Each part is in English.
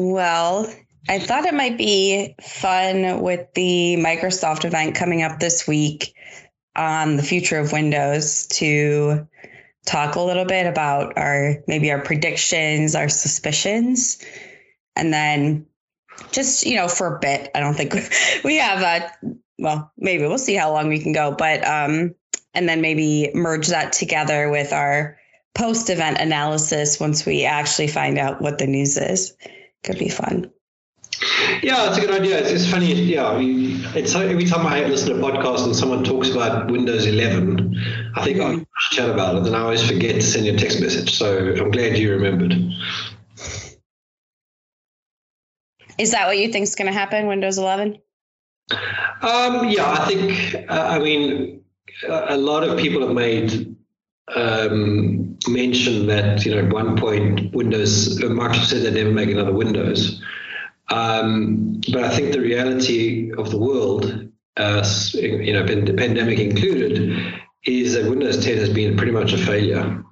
Well, I thought it might be fun with the Microsoft event coming up this week on the future of Windows to talk a little bit about our predictions, our suspicions, and then just, for a bit. I don't think we have maybe we'll see how long we can go, but and then maybe merge that together with our post-event analysis once we actually find out what the news is. Could be fun. Yeah, that's a good idea. It's funny. Yeah, it's every time I listen to a podcast and someone talks about Windows 11, I think I should chat about it, and I always forget to send you a text message. So I'm glad you remembered. Is that what you think is going to happen, Windows 11? Yeah, I think, a lot of people have made mention that, at one point, Microsoft said they'd never make another Windows. But I think the reality of the world, the pandemic included, is that Windows 10 has been pretty much a failure.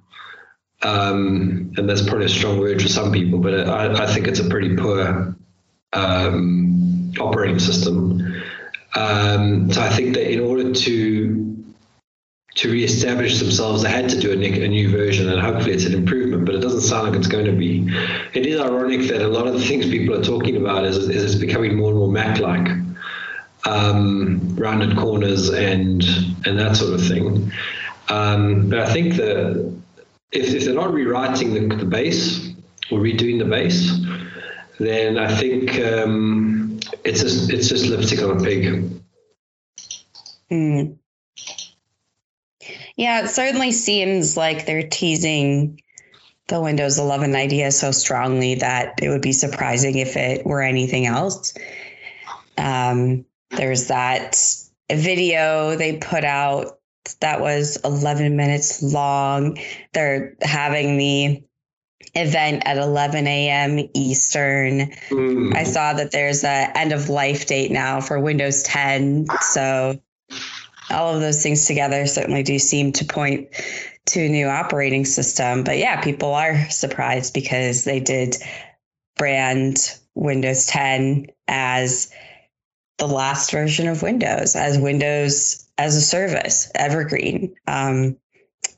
And that's probably a strong word for some people, but I think it's a pretty poor operating system. So I think that in order to reestablish themselves, they had to do a new version, and hopefully it's an improvement, but it doesn't sound like it's going to be. It is ironic that a lot of the things people are talking about is it's becoming more and more Mac-like, rounded corners and that sort of thing. But I think that if they're not rewriting the base or redoing the base, then I think it's just lipstick on a pig. Mm. Yeah, it certainly seems like they're teasing the Windows 11 idea so strongly that it would be surprising if it were anything else. There's that video they put out that was 11 minutes long. They're having the event at 11 a.m. Eastern. Mm. I saw that there's an end of life date now for Windows 10, so all of those things together certainly do seem to point to a new operating system. But yeah, people are surprised because they did brand Windows 10 as the last version of Windows, as Windows as a service, evergreen.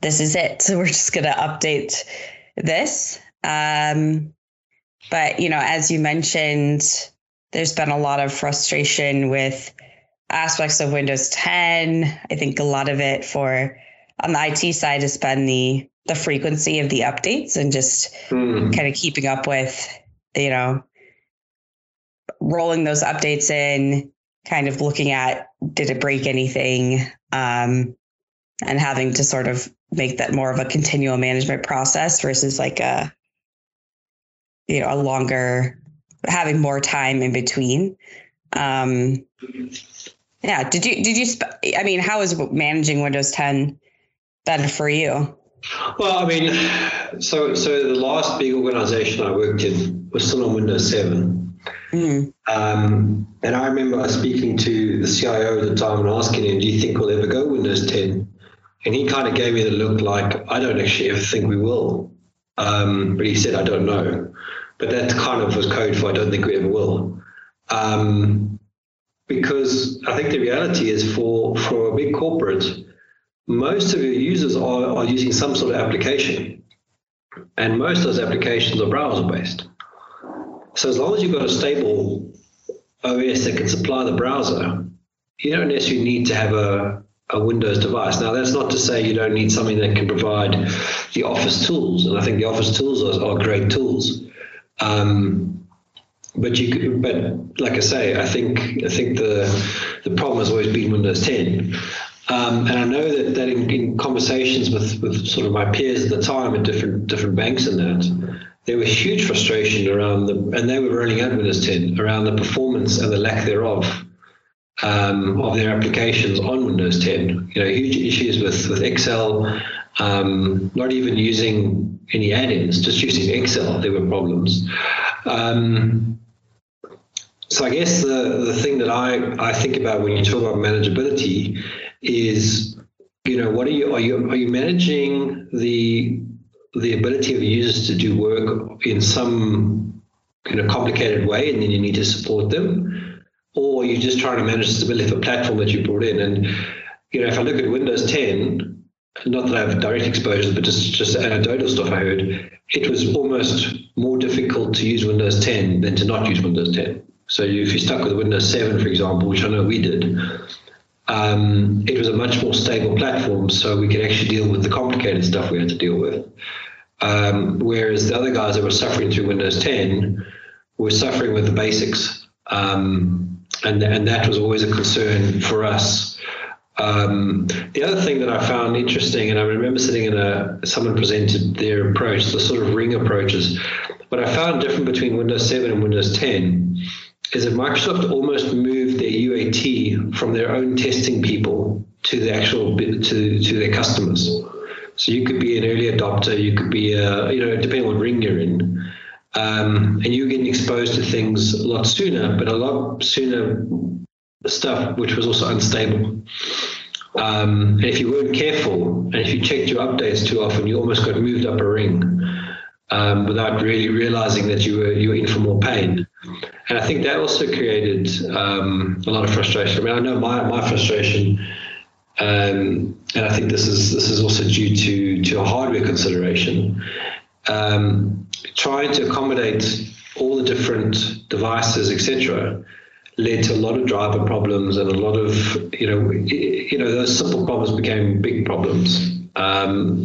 This is it. So we're just going to update this. But, as you mentioned, there's been a lot of frustration with aspects of Windows 10. I think a lot of it on the IT side has been the frequency of the updates and just kind of keeping up with, rolling those updates in, kind of looking at, did it break anything? And having to sort of make that more of a continual management process versus like a longer, having more time in between. Yeah. How is managing Windows 10 better for you? Well, so the last big organization I worked in was still on Windows 7. Mm. And I remember speaking to the CIO at the time and asking him, do you think we'll ever go Windows 10? And he kind of gave me the look like, I don't actually ever think we will. But he said, I don't know. But that kind of was code for I don't think we ever will. Because I think the reality is for a big corporate, most of your users are using some sort of application. And most of those applications are browser-based. So as long as you've got a stable OS that can supply the browser, you don't necessarily need to have a Windows device. Now, that's not to say you don't need something that can provide the Office tools. And I think the Office tools are great tools. But like I say, I think the problem has always been Windows 10, and I know that in conversations with sort of my peers at the time at different banks and that, there was huge frustration around them, and they were running out Windows 10 around the performance and the lack thereof of their applications on Windows 10. You know, huge issues with Excel, not even using any add-ins, just using Excel, there were problems. So I guess the thing that I think about when you talk about manageability is, you know, what are you managing the ability of users to do work in some kind of complicated way, and then you need to support them, or are you just trying to manage the stability of a platform that you brought in? And you know, if I look at Windows 10, not that I have direct exposure, but just anecdotal stuff I heard, it was almost more difficult to use Windows 10 than to not use Windows 10. So if you stuck with Windows 7, for example, which I know we did, it was a much more stable platform, so we could actually deal with the complicated stuff we had to deal with. Whereas the other guys that were suffering through Windows 10 were suffering with the basics. And that was always a concern for us. The other thing that I found interesting, and I remember sitting in someone presented their approach, the sort of ring approaches. What I found different between Windows 7 and Windows 10 is that Microsoft almost moved their UAT from their own testing people to the actual to their customers. So you could be an early adopter, you could be depending on what ring you're in, and you're getting exposed to things a lot sooner, but a lot sooner stuff which was also unstable. And if you weren't careful, and if you checked your updates too often, you almost got moved up a ring. Without really realizing that you were in for more pain. And I think that also created a lot of frustration. I mean, I know my frustration, and I think this is also due to a hardware consideration. Trying to accommodate all the different devices, etc., led to a lot of driver problems and a lot of those simple problems became big problems.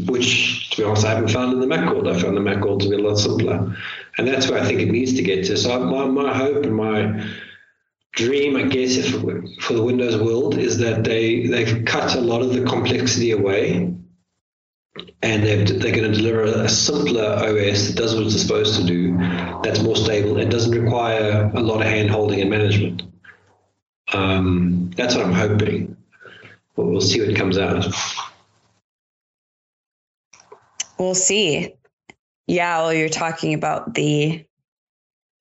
Which, to be honest, I haven't found in the Mac world. I found the Mac world to be a lot simpler. And that's where I think it needs to get to. So my hope and my dream, I guess, for the Windows world is that they've cut a lot of the complexity away, and they're going to deliver a simpler OS that does what it's supposed to do, that's more stable and doesn't require a lot of hand-holding and management. That's what I'm hoping. But we'll see what comes out. We'll see. Yeah, well, you're talking about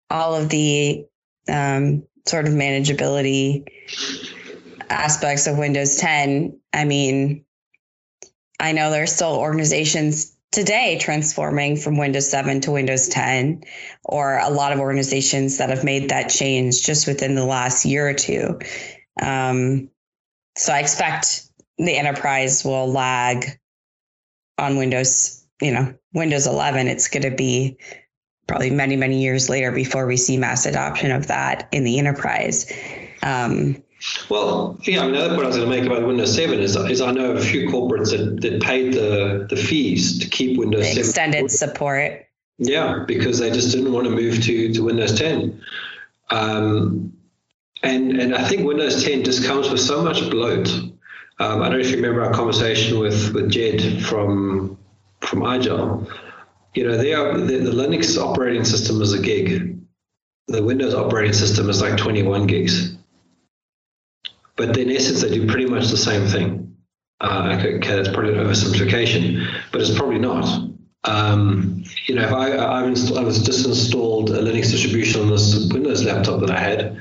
all of the sort of manageability aspects of Windows 10. I mean, I know there's still organizations today transforming from Windows 7 to Windows 10, or a lot of organizations that have made that change just within the last year or two. So I expect the enterprise will lag on Windows, Windows 11. It's going to be probably many, many years later before we see mass adoption of that in the enterprise. Another point I was going to make about Windows 7 is I know a few corporates that paid the fees to keep Windows 7 extended support. Yeah, because they just didn't want to move to Windows 10. And I think Windows 10 just comes with so much bloat. I don't know if you remember our conversation with Jed from IGEL. The Linux operating system is a gig. The Windows operating system is like 21 gigs. But in essence, they do pretty much the same thing. Okay, that's probably an oversimplification, but it's probably not. I was just installed a Linux distribution on this Windows laptop that I had.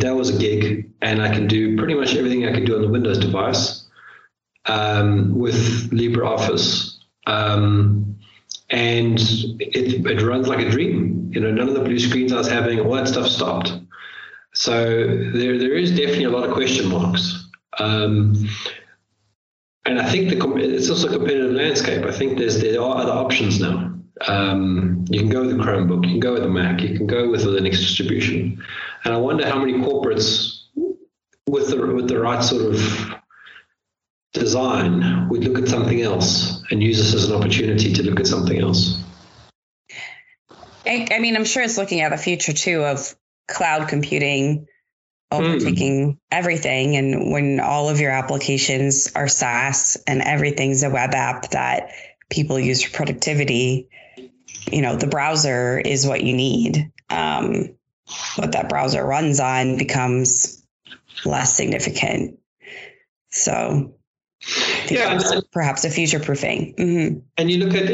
That was a gig, and I can do pretty much everything I could do on the Windows device with LibreOffice, and it runs like a dream. None of the blue screens I was having, all that stuff stopped. So there is definitely a lot of question marks, and I think it's also a competitive landscape. I think there are other options now. You can go with the Chromebook, you can go with the Mac, you can go with the Linux distribution. And I wonder how many corporates with the right sort of design would look at something else and use this as an opportunity to look at something else. I mean, I'm sure it's looking at a future too of cloud computing overtaking everything. And when all of your applications are SaaS and everything's a web app that people use for productivity, you know, the browser is what you need. What that browser runs on becomes less significant. So yeah, perhaps a future proofing. Mm-hmm. And you look at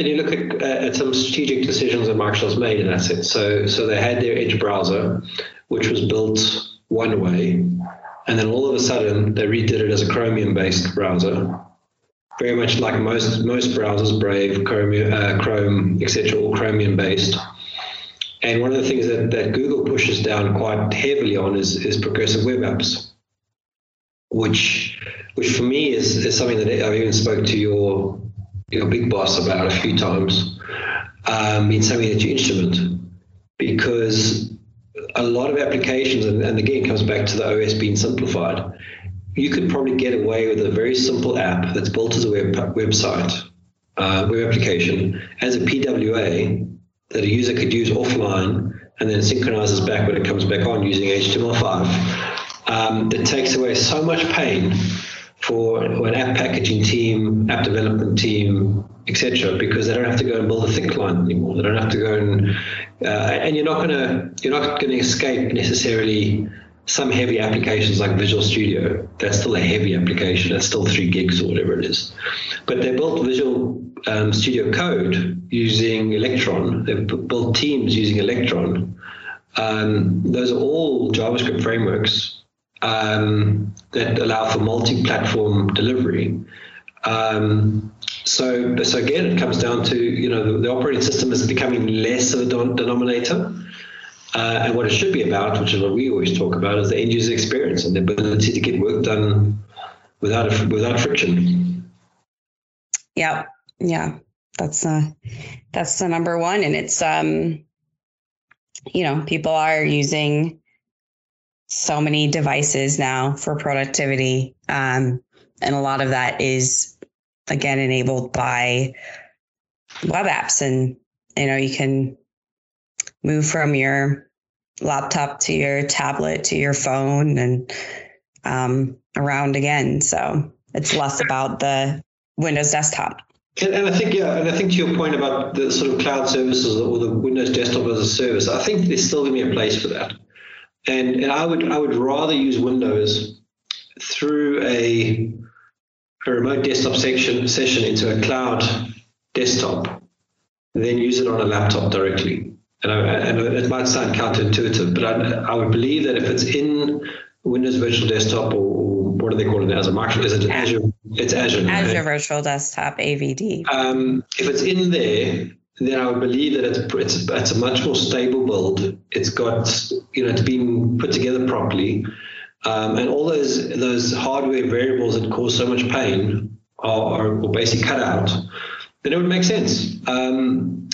at some strategic decisions that Microsoft's made in that sense. So they had their Edge browser, which was built one way, and then all of a sudden they redid it as a Chromium-based browser, very much like most browsers, Brave, Chrome, etc., all Chromium-based. And one of the things that Google pushes down quite heavily on is progressive web apps, which for me is something that I've even spoke to your big boss about a few times. It's something that you instrument, because a lot of applications, and again, it comes back to the OS being simplified. You could probably get away with a very simple app that's built as a web application, as a PWA that a user could use offline and then synchronizes back when it comes back on using HTML5. That takes away so much pain for an app packaging team, app development team, etc., because they don't have to go and build a thick client anymore. They don't have to go and you're not gonna escape necessarily some heavy applications like Visual Studio. That's still a heavy application. That's still 3 gigs or whatever it is. But they built Visual Studio Code using Electron. They've built Teams using Electron. Those are all JavaScript frameworks that allow for multi-platform delivery. So again, it comes down to the operating system is becoming less of a denominator. And what it should be about, which is what we always talk about, is the end user experience and the ability to get work done without friction. Yeah, that's the number one, and it's people are using so many devices now for productivity, and a lot of that is again enabled by web apps, and you can move from your laptop to your tablet to your phone and around again. So it's less about the Windows desktop. And I think to your point about the sort of cloud services or the Windows desktop as a service, I think there's still going to be a place for that. And I would rather use Windows through a remote desktop session into a cloud desktop than use it on a laptop directly. And it might sound counterintuitive, but I would believe that if it's in Windows Virtual Desktop, or what do they call it now? Is it Azure? It's Azure. Azure Virtual Desktop, AVD. If it's in there, then I would believe that it's a much more stable build. It's got, it's been put together properly. And all those hardware variables that cause so much pain are basically cut out. Then it would make sense.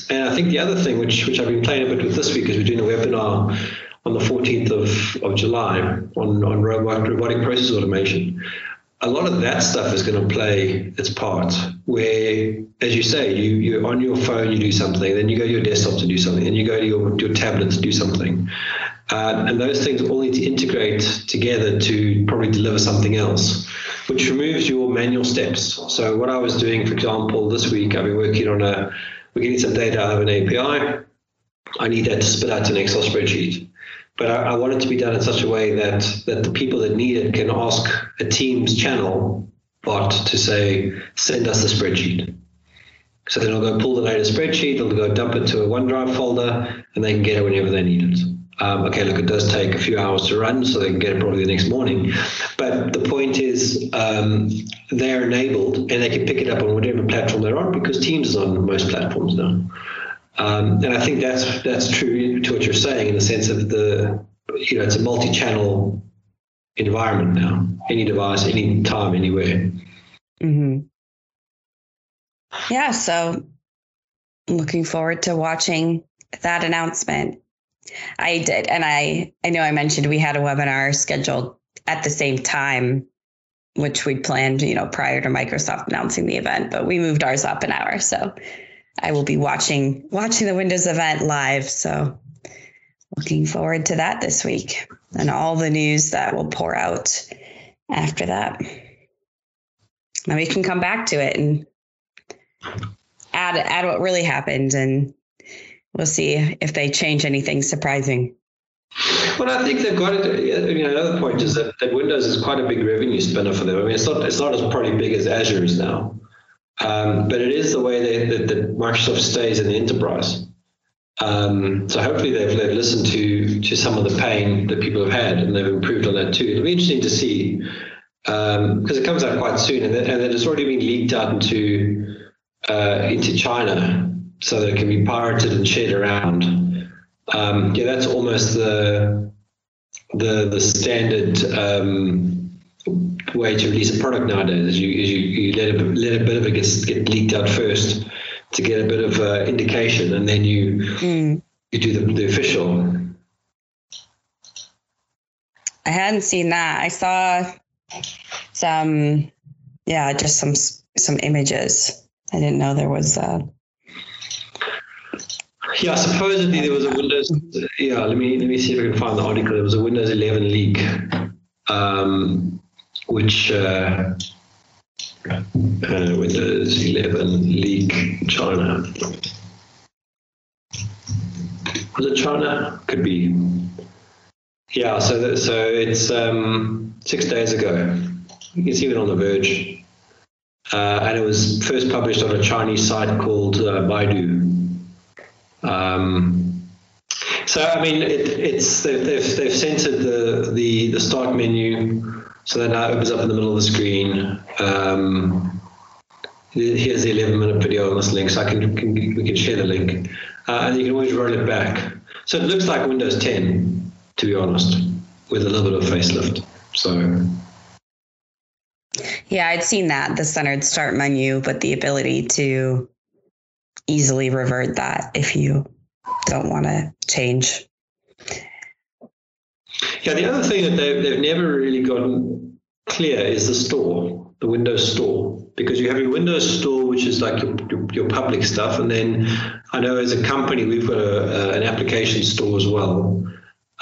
And I think the other thing, which I've been playing a bit with this week, is we're doing a webinar on the 14th of July on robotic process automation. A lot of that stuff is going to play its part, where, as you say, you're on your phone, you do something, then you go to your desktop to do something, then you go to your tablet to do something. And those things all need to integrate together to probably deliver something else, which removes your manual steps. So what I was doing, for example, this week, I've been working on we're getting some data out of an API. I need that to spit out to an Excel spreadsheet. But I want it to be done in such a way that the people that need it can ask a Teams channel bot to say, send us the spreadsheet. So then I'll go pull the latest spreadsheet, I'll go dump it to a OneDrive folder, and they can get it whenever they need it. Okay, look, it does take a few hours to run, so they can get it probably the next morning. But the point is, they're enabled and they can pick it up on whatever platform they're on, because Teams is on most platforms now. And I think that's true to what you're saying, in the sense of it's a multi-channel environment now. Any device, any time, anywhere. Mm-hmm. Yeah. So, looking forward to watching that announcement. I did. And I know I mentioned we had a webinar scheduled at the same time, which we planned, prior to Microsoft announcing the event, but we moved ours up an hour. So I will be watching the Windows event live. So looking forward to that this week and all the news that will pour out after that. And we can come back to it and add what really happened and We'll see if they change anything surprising. Well, I think they've got it. You know, another point is that Windows is quite a big revenue spinner for them. I mean, it's not as probably big as Azure is now, but it is the way that Microsoft stays in the enterprise. So hopefully they've listened to some of the pain that people have had, and they've improved on that too. It'll be interesting to see, because it comes out quite soon, and it's already been leaked out into China, so that it can be pirated and shared around. That's almost the standard way to release a product nowadays. You let a bit of it get leaked out first to get a bit of indication, and then you do the official. I hadn't seen that. I saw some images. I didn't know there was that. Yeah, supposedly there was a Windows. Yeah, let me see if I can find the article. There was a Windows 11 leak, Windows 11 leak China. Was it China? Could be. Yeah. So it's 6 days ago. You can see it on The Verge, and it was first published on a Chinese site called Baidu. They've censored the start menu, so that now opens up in the middle of the screen. Here's the 11-minute video on this link, so we can share the link, and you can always roll it back. So it looks like Windows 10, to be honest, with a little bit of facelift. So. Yeah, I'd seen that, the centered start menu, but the ability to easily revert that if you don't want to change. Yeah, the other thing that they've never really gotten clear is the store, the Windows Store, because you have your Windows Store, which is like your public stuff, and then I know as a company we've got an application store as well,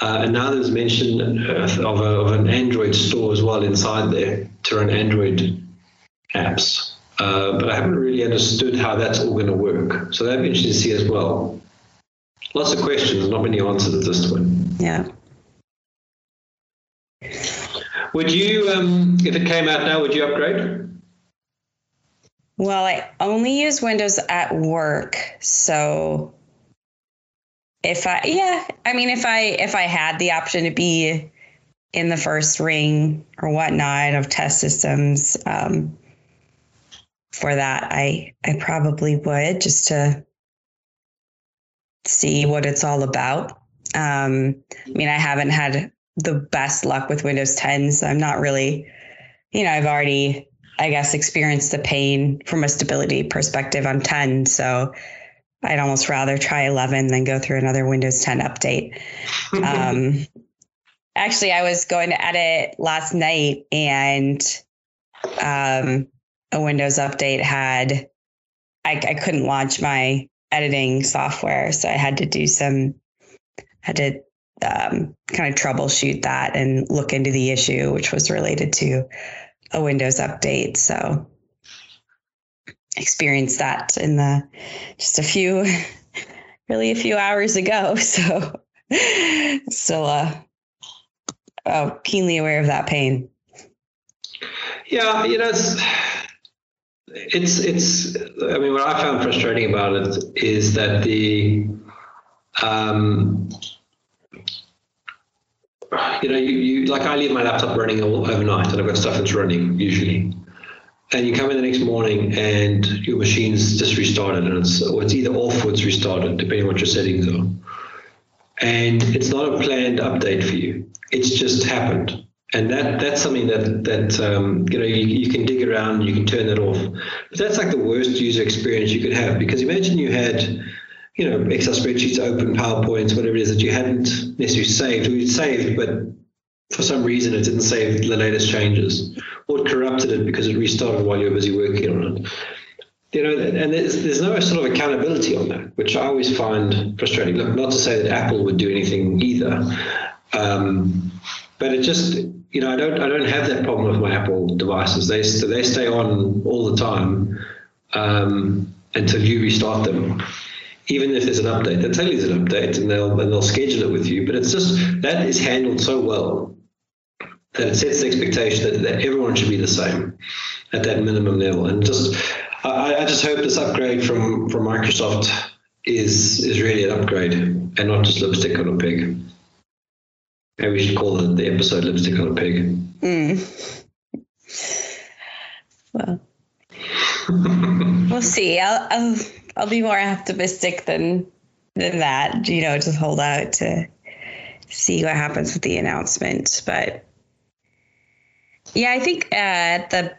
and now there's mention of an Android store as well inside there to run Android apps. But I haven't really understood how that's all going to work. So that'd be interesting to see as well. Lots of questions, not many answers at this point. Yeah. Would you, if it came out now, would you upgrade? Well, I only use Windows at work. So if I had the option to be in the first ring or whatnot of test systems, for that, I probably would, just to see what it's all about. I haven't had the best luck with Windows 10, so I'm not really, I've already, I guess, experienced the pain from a stability perspective on 10. So I'd almost rather try 11 than go through another Windows 10 update. Actually, I was going to edit last night, and a Windows update had, I couldn't launch my editing software. So I had to kind of troubleshoot that and look into the issue, which was related to a Windows update. So experienced that in a few hours ago. So still keenly aware of that pain. Yeah, what I found frustrating about it is that I leave my laptop running all overnight, and I've got stuff that's running usually, and you come in the next morning and your machine's just restarted, and it's either off or it's restarted, depending on what your settings are, and it's not a planned update for you. It's just happened. And that's something you can dig around, you can turn that off. But that's like the worst user experience you could have, because imagine you had, Excel spreadsheets open, PowerPoints, whatever it is that you hadn't necessarily saved, or you'd saved, but for some reason it didn't save the latest changes, or it corrupted it because it restarted while you were busy working on it. And there's no sort of accountability on that, which I always find frustrating. Look, not to say that Apple would do anything either, but it just, I don't have that problem with my Apple devices. They stay on all the time until you restart them. even if there's an update. They'll tell you there's an update and they'll schedule it with you, but it's just, that is handled so well that it sets the expectation that everyone should be the same at that minimum level. And just, I just hope this upgrade from Microsoft is really an upgrade and not just lipstick on a pig. Maybe we should call the episode Lipstick on a Pig. Mm. Well, we'll see. I'll be more optimistic than that. You know, just hold out to see what happens with the announcement. But yeah, I think if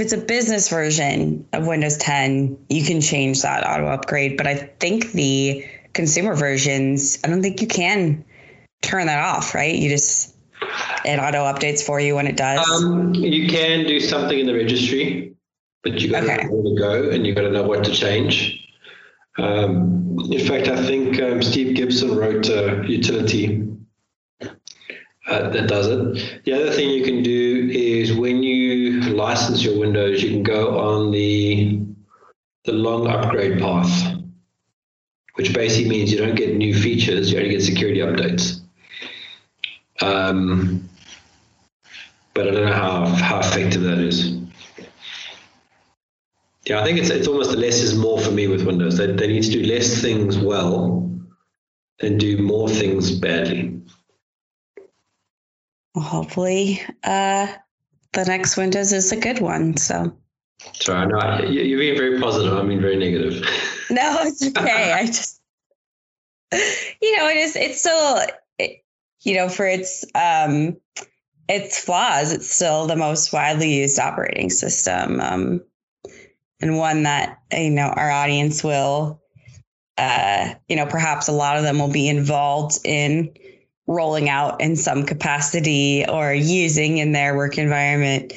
it's a business version of Windows 10, you can change that auto upgrade. But I think the consumer versions, I don't think you can turn that off, right? You just, it auto updates for you when it does. You can do something in the registry, but you got to know where to go and you got to know what to change. In fact, I think Steve Gibson wrote a utility that does it. The other thing you can do is when you license your Windows, you can go on the long upgrade path, which basically means you don't get new features, you only get security updates. But I don't know how effective that is. Yeah, I think it's almost the less is more for me with Windows. They need to do less things well and do more things badly. Well, hopefully the next Windows is a good one. So. Sorry, no, you're being very positive. I mean, very negative. No, it's okay. I just, you know, it's still, you know, for its flaws, it's still the most widely used operating system, and one that, you know, our audience will, you know, perhaps a lot of them will be involved in rolling out in some capacity or using in their work environment.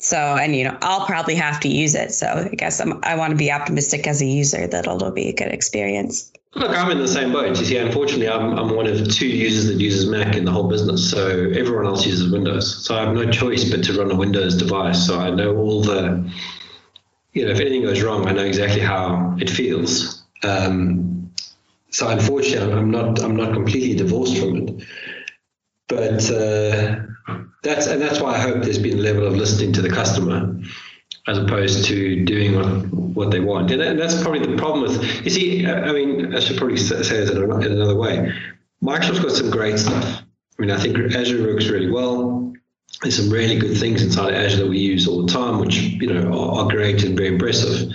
So, and, you know, I'll probably have to use it. So I guess I want to be optimistic as a user that it'll be a good experience. Look, I'm in the same boat. You see, unfortunately, I'm one of two users that uses Mac in the whole business. So everyone else uses Windows. So I have no choice but to run a Windows device. So I know all the, you know, if anything goes wrong, I know exactly how it feels. So unfortunately, I'm not completely divorced from it. But that's why I hope there's been a level of listening to the customer as opposed to doing what they want. And that's probably the problem with, you see, I mean, I should probably say this in another way. Microsoft's got some great stuff. I mean, I think Azure works really well. There's some really good things inside Azure that we use all the time, which, you know, are great and very impressive.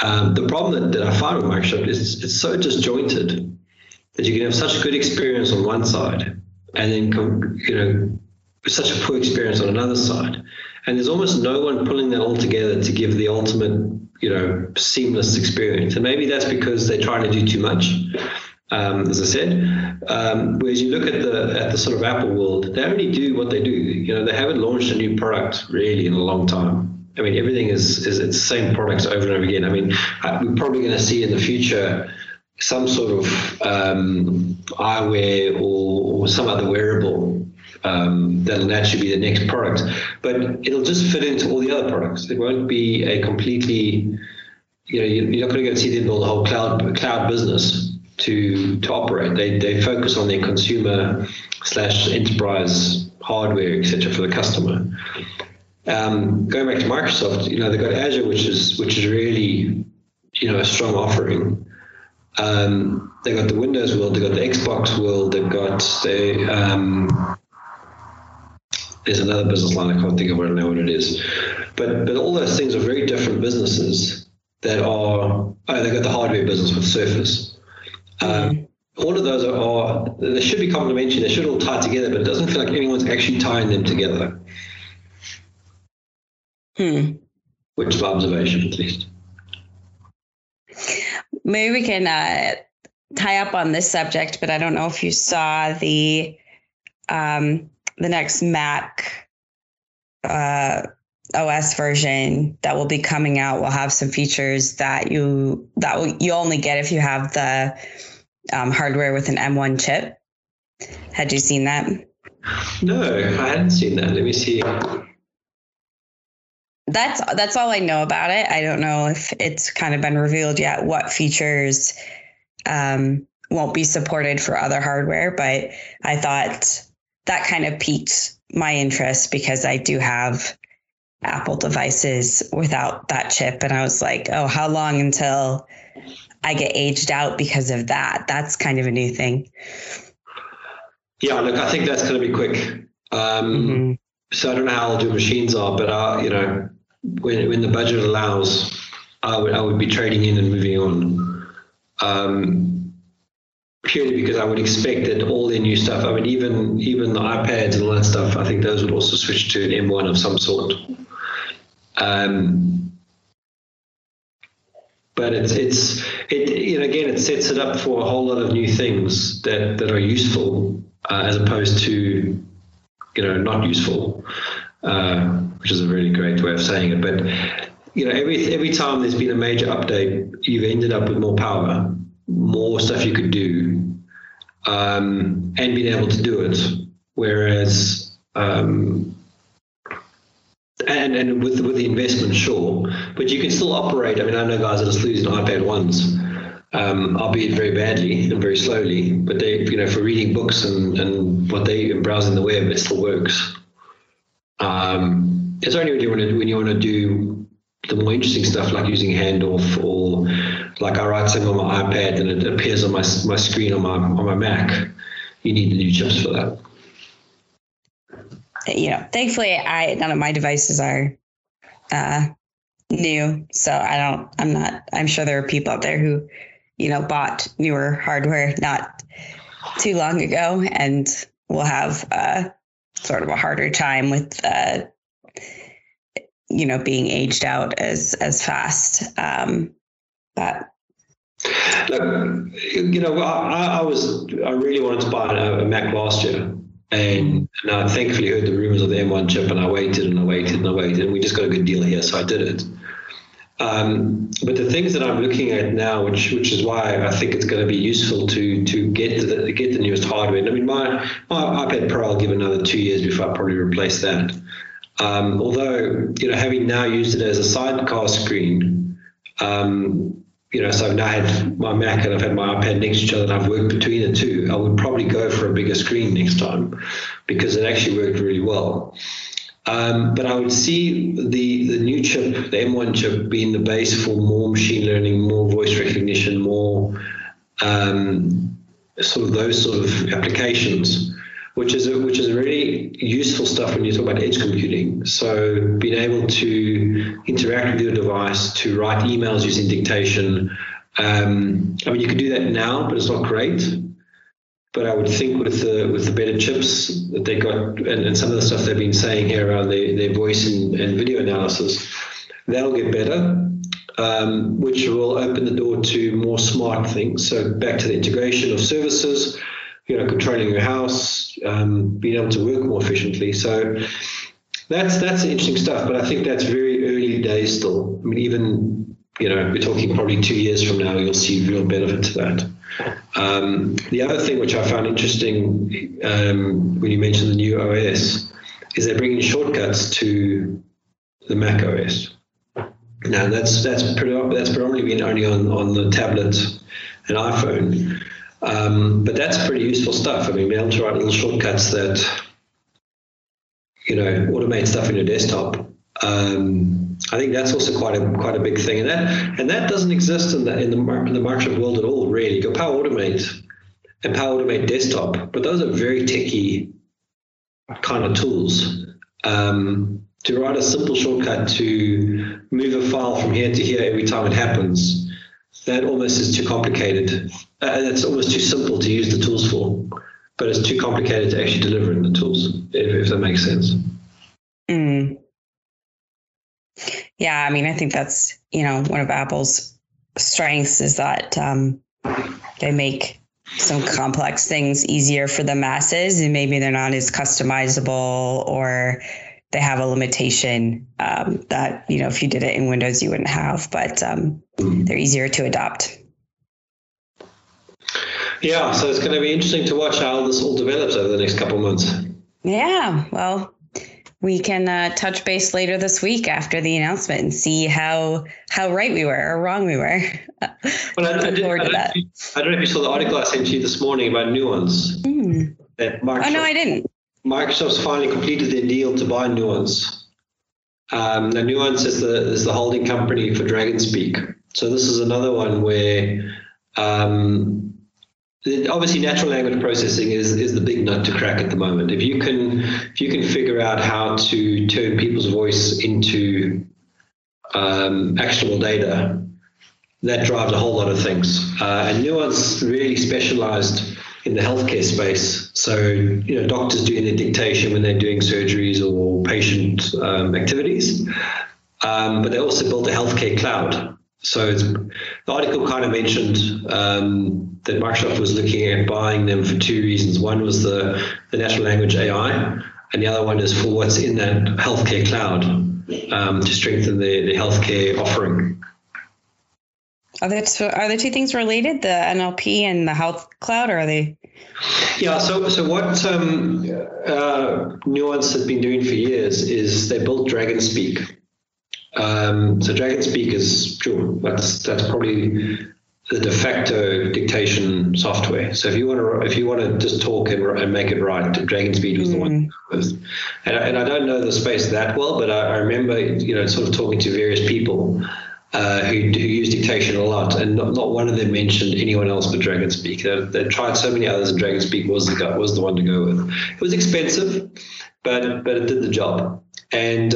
The problem that I find with Microsoft is it's so disjointed that you can have such a good experience on one side and then, you know, such a poor experience on another side. And there's almost no one pulling that all together to give the ultimate, you know, seamless experience. And maybe that's because they're trying to do too much, as I said. Whereas you look at the sort of Apple world, they only do what they do. You know, they haven't launched a new product really in a long time. I mean, everything is it's the same products over and over again. I mean, we're probably going to see in the future some sort of eyewear or some other wearable that'll naturally be the next product, but it'll just fit into all the other products. It won't be a completely, you know, you're not going to go see them build a whole cloud business to operate. They focus on their consumer / enterprise hardware, etc., for the customer. Going back to Microsoft, you know, they've got Azure, which is really, you know, a strong offering. They've got the Windows world, they've got the Xbox world, they've got there's another business line, I can't think of it, I don't know what it is. But all those things are very different businesses that are, they've got the hardware business with Surface. All of those are, they should be complementary, they should all tie together, but it doesn't feel like anyone's actually tying them together. Which is my observation, at least. Maybe we can tie up on this subject, but I don't know if you saw the next Mac OS version that will be coming out will have some features that you only get if you have the hardware with an M1 chip. Had you seen that? No, I hadn't seen that. Let me see. That's all I know about it. I don't know if it's kind of been revealed yet what features won't be supported for other hardware, but I thought that kind of piqued my interest because I do have Apple devices without that chip. And I was like, oh, how long until I get aged out because of that? That's kind of a new thing. Yeah, look, I think that's going to be quick. Mm-hmm. So I don't know how old your machines are, but when the budget allows, I would be trading in and moving on. Purely because I would expect that all their new stuff, I mean, even the iPads and all that stuff, I think those would also switch to an M1 of some sort. But again, it sets it up for a whole lot of new things that are useful as opposed to, not useful, which is a really great way of saying it. But, every time there's been a major update, you've ended up with more power, more stuff you could do, and being able to do it. Whereas, and with the investment, sure, but you can still operate. I mean, I know guys that are losing iPad 1s, albeit very badly and very slowly, but they, for reading books and what they and browsing the web, it still works. It's only when you want to do the more interesting stuff, like using handoff, or like I write something on my iPad and it appears on my screen on my Mac. You need the new chips for that. Thankfully, none of my devices are new, so I'm sure there are people out there who, bought newer hardware not too long ago and will have sort of a harder time with being aged out as fast. But I really wanted to buy a Mac last year. And I thankfully heard the rumors of the M1 chip, and I waited, and we just got a good deal here, so I did it. But the things that I'm looking at now, which is why I think it's going to be useful to get the newest hardware. And I mean, my iPad Pro, I'll give another 2 years before I probably replace that. Although, having now used it as a sidecar screen, so I've now had my Mac and I've had my iPad next to each other and I've worked between the two. I would probably go for a bigger screen next time because it actually worked really well. But I would see the new chip, the M1 chip, being the base for more machine learning, more voice recognition, more those sort of applications, which is really useful stuff when you talk about edge computing. So being able to interact with your device, to write emails using dictation. You can do that now, but it's not great. But I would think with the better chips that they got and some of the stuff they've been saying here around their voice and video analysis, they'll get better, which will open the door to more smart things. So back to the integration of services, controlling your house, being able to work more efficiently. So that's interesting stuff, but I think that's very early days still. I mean, even, we're talking probably 2 years from now, you'll see real benefit to that. The other thing which I found interesting when you mentioned the new OS is they're bringing shortcuts to the Mac OS. Now, that's predominantly been only on the tablet and iPhone. But that's pretty useful stuff. I mean, being able to write little shortcuts that, automate stuff in your desktop. I think that's also quite a big thing, and that doesn't exist in the Microsoft world at all, really. You've got Power Automate and Power Automate Desktop, but those are very techie kind of tools. To write a simple shortcut to move a file from here to here every time it happens, that almost is too complicated. It's almost too simple to use the tools for, but it's too complicated to actually deliver in the tools, if that makes sense. Mm. Yeah, I think that's, one of Apple's strengths is that they make some complex things easier for the masses, and maybe they're not as customizable, or they have a limitation that, if you did it in Windows, you wouldn't have, but they're easier to adopt. Yeah, so it's going to be interesting to watch how this all develops over the next couple of months. Yeah, well, we can touch base later this week after the announcement and see how right we were or wrong we were. I don't know if you saw the article I sent you this morning about Nuance. That Microsoft, no, I didn't. Microsoft's finally completed their deal to buy Nuance. The Nuance is the holding company for Dragon Speak. So this is another one where obviously natural language processing is the big nut to crack at the moment. If you can figure out how to turn people's voice into actionable data, that drives a whole lot of things. And Nuance really specialized in the healthcare space. So, doctors doing their dictation when they're doing surgeries or patient activities. But they also built a healthcare cloud. So the article kind of mentioned that Microsoft was looking at buying them for two reasons. One was the natural language AI, and the other one is for what's in that healthcare cloud to strengthen the healthcare offering. Are the two things related, the NLP and the health cloud, or are they? Yeah, so what Nuance has been doing for years is they built Dragon Speak. So Dragon Speak is sure, that's probably the de facto dictation software. So if you want to just talk and make it right, Dragon Speak was the one. And I don't know the space that well, but I remember sort of talking to various people who use dictation a lot, and not one of them mentioned anyone else but Dragon Speak. They tried so many others, and Dragon Speak was the one to go with. It was expensive, but it did the job. And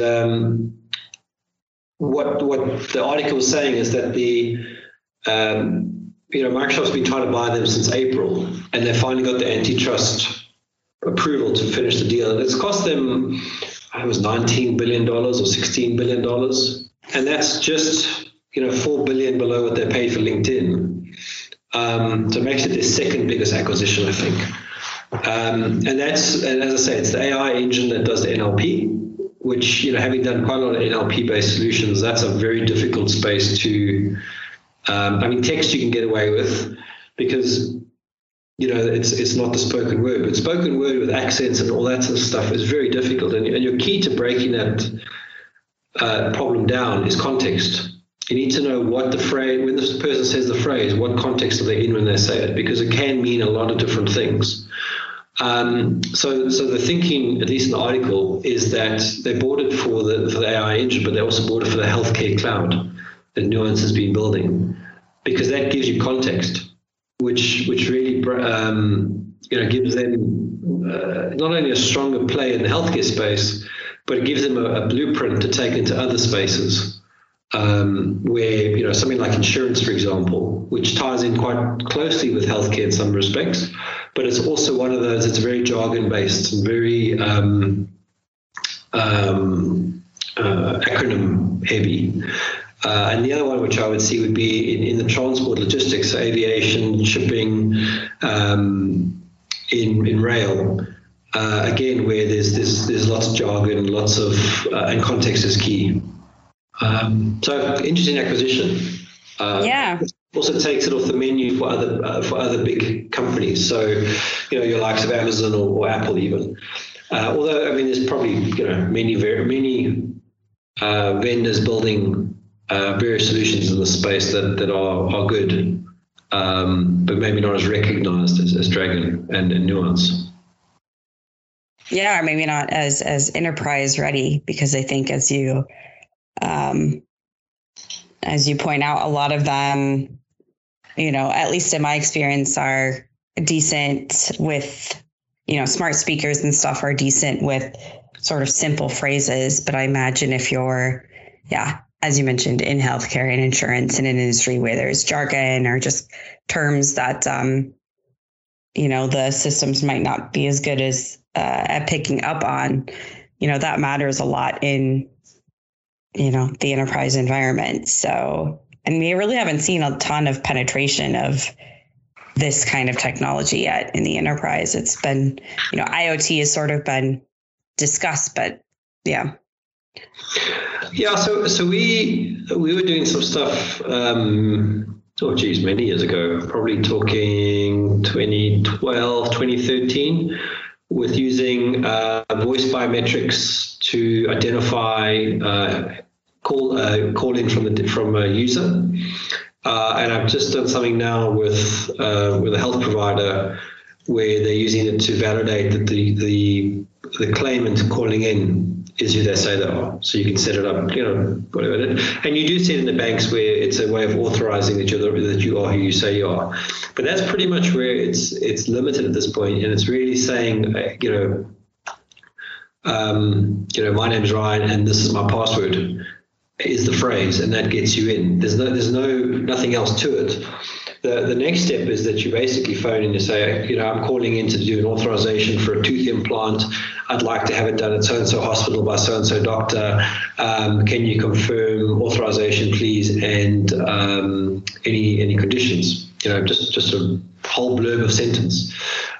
what the article was saying is that the Microsoft's been trying to buy them since April, and they finally got the antitrust approval to finish the deal. And it's cost them, I think it was $19 billion or $16 billion. And that's just, $4 billion below what they paid for LinkedIn. So it makes it their second biggest acquisition, I think. And as I say, it's the AI engine that does the NLP, which, having done quite a lot of NLP-based solutions, that's a very difficult space to, text you can get away with because, it's not the spoken word, but spoken word with accents and all that sort of stuff is very difficult. And your key to breaking that problem down is context. You need to know what the phrase, when this person says the phrase, what context are they in when they say it, because it can mean a lot of different things. So the thinking, at least in the article, is that they bought it for the AI engine, but they also bought it for the healthcare cloud that Nuance has been building, because that gives you context, which really gives them not only a stronger play in the healthcare space, but it gives them a blueprint to take into other spaces where, something like insurance, for example, which ties in quite closely with healthcare in some respects, but it's also one of those that's very jargon-based and very acronym-heavy. And the other one which I would see would be in the transport logistics, so aviation, shipping, in rail. Again, where there's lots of jargon, lots of and context is key. So interesting acquisition. Yeah. Also takes it off the menu for other big companies. So your likes of Amazon or Apple even. Although there's probably many vendors building various solutions in the space that are good, but maybe not as recognized as Dragon and Nuance. Yeah, or maybe not as enterprise ready, because I think as you point out, a lot of them, at least in my experience, are decent with, smart speakers and stuff are decent with sort of simple phrases. But I imagine if you're, as you mentioned, in healthcare and insurance, in an industry where there's jargon or just terms that, the systems might not be as good as at picking up on, that matters a lot in, the enterprise environment. So, and we really haven't seen a ton of penetration of this kind of technology yet in the enterprise. It's been, IoT has sort of been discussed, but yeah. Yeah. So we were doing some stuff, many years ago, probably talking 2012, 2013, with using voice biometrics to identify call in from a user. And I've just done something now with a health provider where they're using it to validate that the claimant calling in is who they say they are. So you can set it up, you know, whatever it is. And you do see it in the banks where it's a way of authorizing that you are who you say you are. But that's pretty much where it's limited at this point, and it's really saying, my name's Ryan and this is my password, is the phrase, and that gets you in. There's nothing else to it. The next step is that you basically phone in and say, I'm calling in to do an authorization for a tooth implant. I'd like to have it done at so-and-so hospital by so-and-so doctor. Can you confirm authorization, please, and any conditions? Just a whole blurb of sentence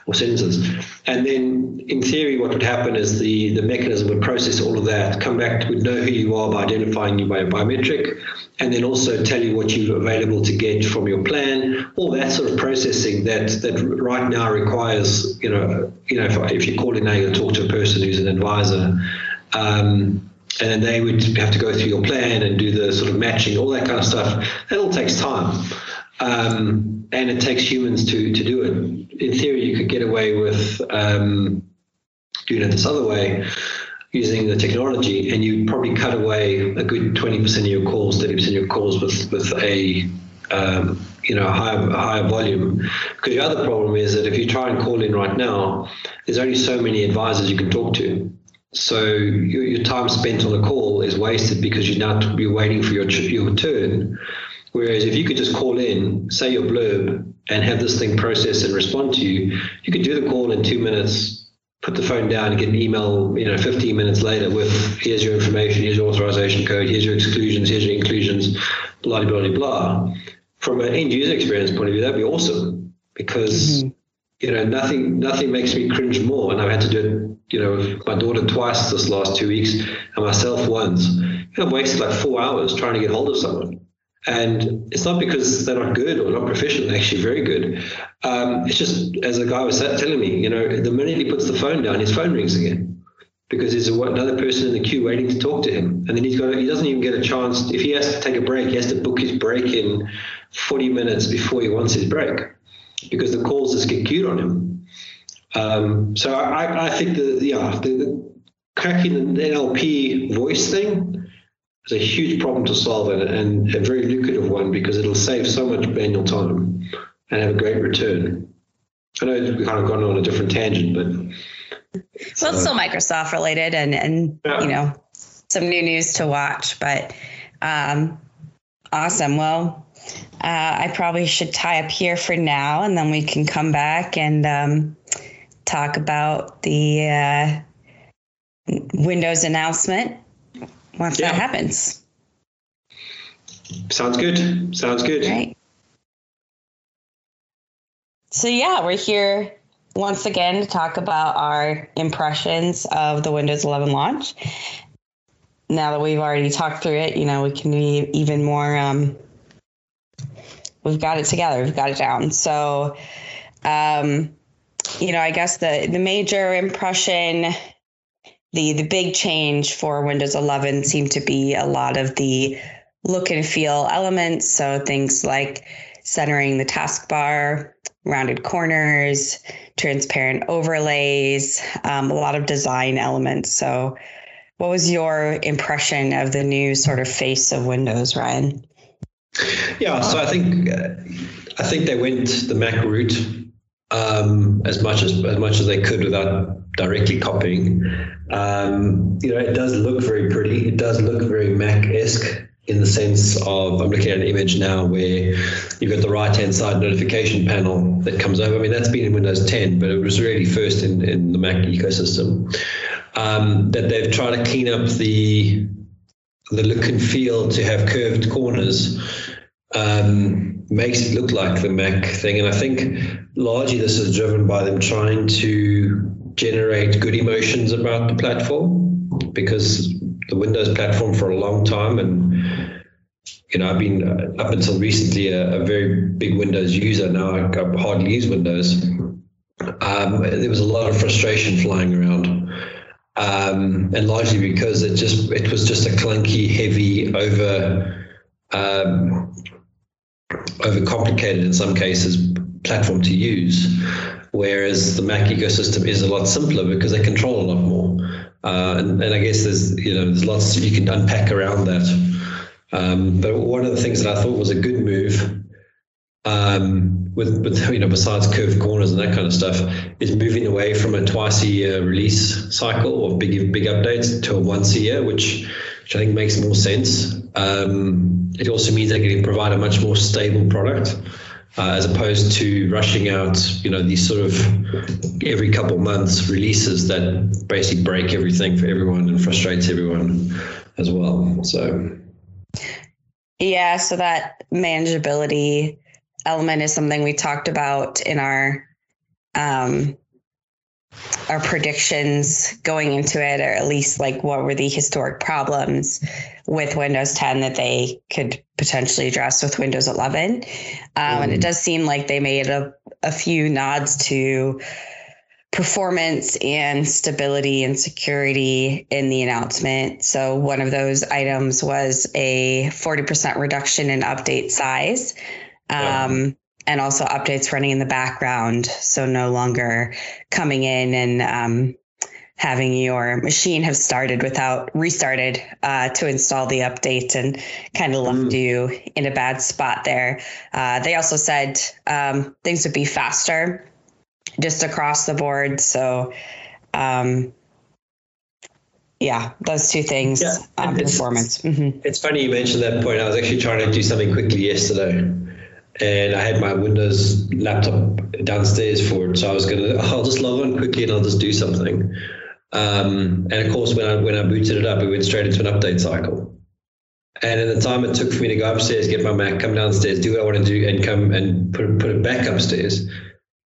or sentences. And then in theory, what would happen is the mechanism would process all of that, come back, would know who you are by identifying you by a biometric, and then also tell you what you're available to get from your plan, all that sort of processing that right now requires, if you call in now, you'll talk to a person who's an advisor, and then they would have to go through your plan and do the sort of matching, all that kind of stuff. That all takes time. And it takes humans to do it. In theory, you could get away with doing it this other way, using the technology, and you'd probably cut away a good 20% of your calls, 30% of your calls with a higher volume. Because the other problem is that if you try and call in right now, there's only so many advisors you can talk to. So your time spent on a call is wasted because you're waiting for your turn. Whereas if you could just call in, say your blurb, and have this thing process and respond to you, you could do the call in 2 minutes, put the phone down and get an email, 15 minutes later with, here's your information, here's your authorization code, here's your exclusions, here's your inclusions, blah, blah, blah, blah. From an end user experience point of view, that'd be awesome, because nothing makes me cringe more. And I've had to do it, with my daughter twice this last 2 weeks and myself once. I've wasted like 4 hours trying to get hold of someone. And it's not because they're not good or not professional, actually very good. It's just, as a guy was telling me, the minute he puts the phone down, his phone rings again because there's another person in the queue waiting to talk to him. And then he doesn't even get a chance. If he has to take a break, he has to book his break in 40 minutes before he wants his break because the calls just get queued on him. So I think the cracking the NLP voice thing, it's a huge problem to solve and a very lucrative one because it'll save so much manual time and have a great return. I know we've kind of gone on a different tangent, but... Well, it's still Microsoft related and some new news to watch, but awesome. Well, I probably should tie up here for now, and then we can come back and talk about the Windows announcement once that happens. Sounds good. Right. So we're here once again to talk about our impressions of the Windows 11 launch. Now that we've already talked through it, we can be even more, we've got it together, we've got it down. So, I guess the major impression, the big change for Windows 11 seemed to be a lot of the look and feel elements. So things like centering the taskbar, rounded corners, transparent overlays, a lot of design elements. So what was your impression of the new sort of face of Windows, Ryan? Yeah, so I think they went the Mac route as much as they could without directly copying. It does look very pretty. It does look very Mac-esque in the sense of, I'm looking at an image now where you've got the right-hand side notification panel that comes over. I mean, that's been in Windows 10, but it was really first in the Mac ecosystem. That they've tried to clean up the look and feel to have curved corners. Makes it look like the Mac thing. And I think largely this is driven by them trying to generate good emotions about the platform, because the Windows platform for a long time, and I've been up until recently a very big Windows user. Now I hardly use Windows, There was a lot of frustration flying around, and largely because it was just a clunky, heavy, overcomplicated in some cases platform to use. Whereas the Mac ecosystem is a lot simpler because they control a lot more. And I guess there's lots you can unpack around that. But one of the things that I thought was a good move, with besides curved corners and that kind of stuff, is moving away from a twice a year release cycle of big updates to a once a year, which I think makes more sense. It also means they can provide a much more stable product, as opposed to rushing out, these sort of every couple months releases that basically break everything for everyone and frustrates everyone as well. So. Yeah, so that manageability element is something we talked about in our predictions going into it, or at least like what were the historic problems with Windows 10 that they could potentially address with Windows 11. And it does seem like they made a few nods to performance and stability and security in the announcement. So one of those items was a 40% reduction in update size, and also updates running in the background. So no longer coming in and having your machine have restarted to install the update, and kind of left you in a bad spot there. They also said things would be faster just across the board. So, those two things, performance. It's funny you mentioned that point. I was actually trying to do something quickly yesterday, and I had my Windows laptop downstairs for it. So I was I'll just log on quickly and I'll just do something. And of course, when I booted it up, it went straight into an update cycle. And in the time it took for me to go upstairs, get my Mac, come downstairs, do what I want to do, and come and put it back upstairs,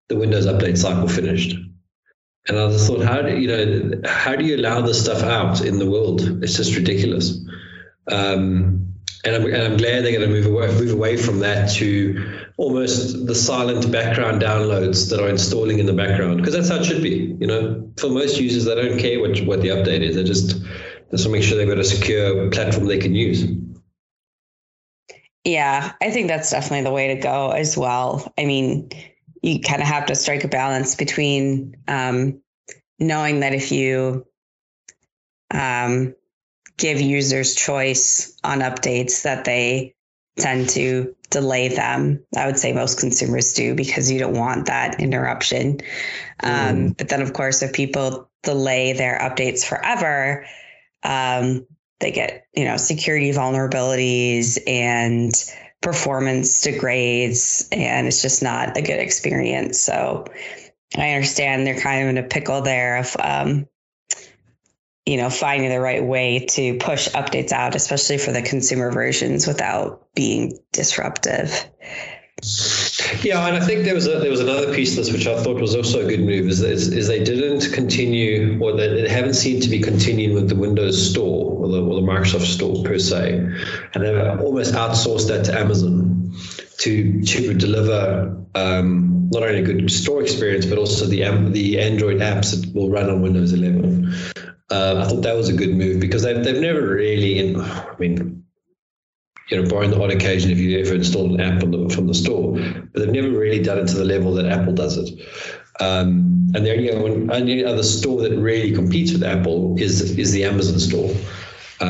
the Windows update cycle finished. And I just thought, how do you allow this stuff out in the world? It's just ridiculous. And I'm glad they're going to move away from that to almost the silent background downloads that are installing in the background, because that's how it should be. For most users, they don't care what the update is. They just want to make sure they've got a secure platform they can use. Yeah, I think that's definitely the way to go as well. I mean, you kind of have to strike a balance between knowing that if you give users choice on updates, that they tend to delay them. I would say most consumers do, because you don't want that interruption. But then, of course, if people delay their updates forever, they get, security vulnerabilities and performance degrades, and it's just not a good experience. So I understand they're kind of in a pickle there of, finding the right way to push updates out, especially for the consumer versions, without being disruptive. Yeah. And I think there was another piece of this, which I thought was also a good move, is they didn't continue, or they haven't seemed to be continuing with the Windows Store or the Microsoft Store per se. And they've almost outsourced that to Amazon to deliver not only a good store experience, but also the Android apps that will run on Windows 11. I thought that was a good move, because they've never really, barring the odd occasion if you ever install an app from the store, but they've never really done it to the level that Apple does it. And the only other store that really competes with Apple is the Amazon store. I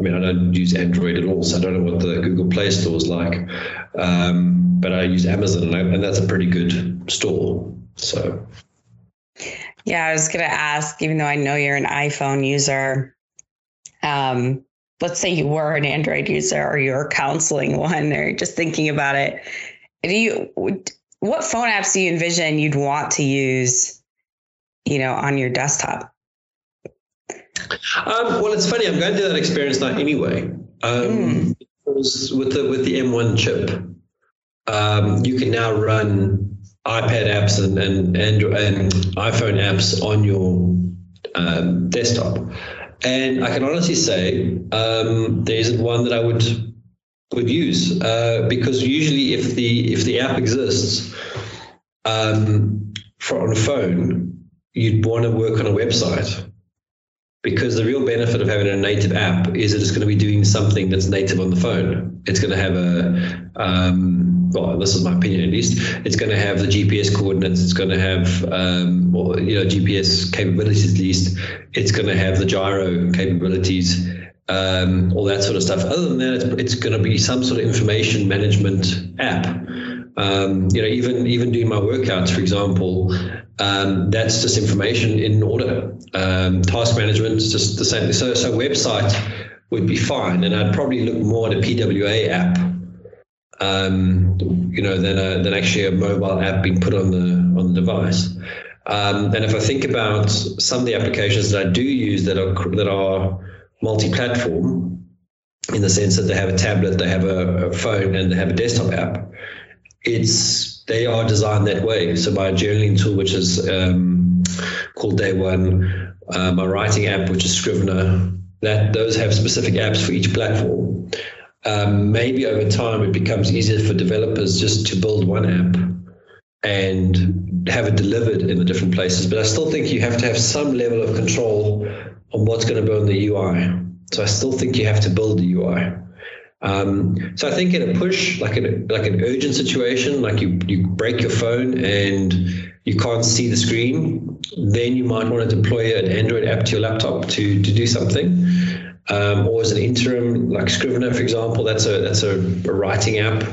don't use Android at all, so I don't know what the Google Play store is like. But I use Amazon, and that's a pretty good store. So. Yeah, I was going to ask, even though I know you're an iPhone user, let's say you were an Android user, or you're counseling one, or just thinking about it. What phone apps do you envision you'd want to use, on your desktop? Well, it's funny. I'm going through that experience now anyway. Because with the M1 chip, you can now run iPad apps and Android and iPhone apps on your desktop. And I can honestly say there isn't one that I would use because usually if the app exists, on a phone, you'd want to work on a website, because the real benefit of having a native app is that it's going to be doing something that's native on the phone. It's going to have a, well, this is my opinion at least, it's going to have the GPS coordinates, it's going to have, well, you know, GPS capabilities at least, it's going to have the gyro capabilities, all that sort of stuff. Other than that, it's going to be some sort of information management app. You know, even doing my workouts, for example, that's just information in order. Task management is just the same. So website would be fine, and I'd probably look more at a PWA app, you know, than actually a mobile app being put on the device. And if I think about some of the applications that I do use that are multi-platform, in the sense that they have a tablet, they have a phone, and they have a desktop app, they are designed that way. So my journaling tool, which is called Day One, my writing app, which is Scrivener, those have specific apps for each platform. Maybe over time it becomes easier for developers just to build one app and have it delivered in the different places. But I still think you have to have some level of control on what's going to be on the UI. So I still think you have to build the UI. So I think in a push, like an urgent situation, like you break your phone and you can't see the screen, then you might want to deploy an Android app to your laptop to do something. Or as an interim, like Scrivener, for example, that's a writing app.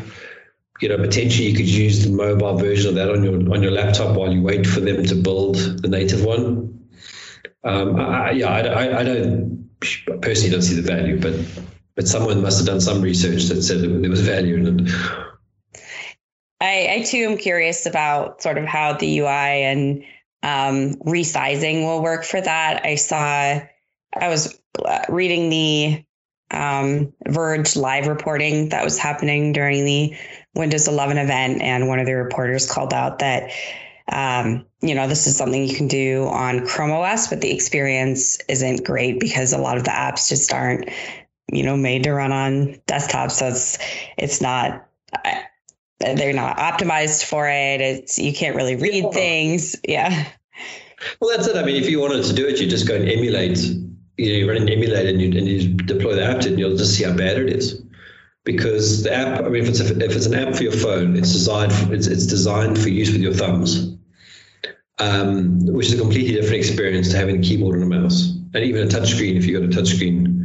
You know, potentially you could use the mobile version of that on your laptop while you wait for them to build the native one. I personally don't see the value, but someone must have done some research that said there was value in it. I too am curious about sort of how the UI and resizing will work for that. I was reading the Verge live reporting that was happening during the Windows 11 event, and one of the reporters called out that you know, this is something you can do on Chrome OS, but the experience isn't great because a lot of the apps just aren't, you know, made to run on desktop. So they're not optimized for it. You can't really read things. Yeah. Well, that's it. I mean, if you wanted to do it, you just go and emulate, you run an emulator and you deploy the app to it, and you'll just see how bad it is. Because the app, I mean, if it's an app for your phone, it's designed for use with your thumbs, which is a completely different experience to having a keyboard and a mouse, and even a touchscreen if you've got a touchscreen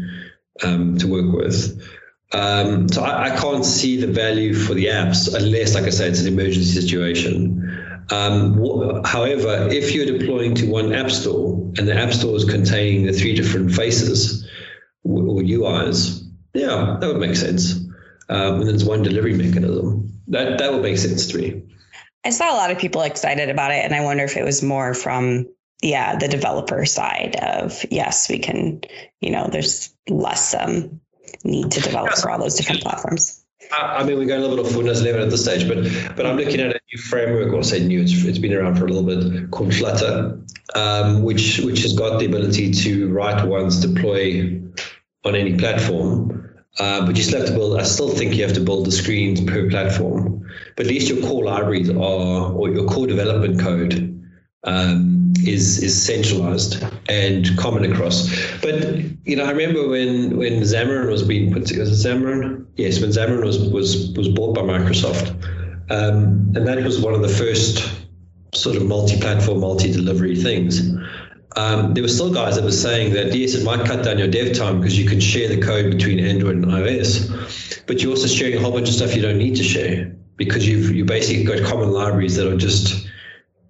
to work with. So I can't see the value for the apps unless, like I say, it's an emergency situation. However, if you're deploying to one app store and the app store is containing the three different faces or UIs, yeah, that would make sense. And there's one delivery mechanism. That would make sense to me. I saw a lot of people excited about it, and I wonder if it was more from the developer side of, yes, we can, you know, there's less need to develop for all those different platforms. I mean, we're going a little bit off Windows 11 at this stage, but I'm looking at a new framework, or say new, it's been around for a little bit, called Flutter, which has got the ability to write once, deploy on any platform. But you still have to build, I still think you have to build the screens per platform, but at least your core libraries or your core development code is centralized and common across. But, you know, I remember when Xamarin was being put together, when Xamarin was bought by Microsoft, and that was one of the first sort of multi-platform, multi-delivery things. There were still guys that were saying that, yes, it might cut down your dev time because you can share the code between Android and iOS, but you're also sharing a whole bunch of stuff you don't need to share because you basically got common libraries that are just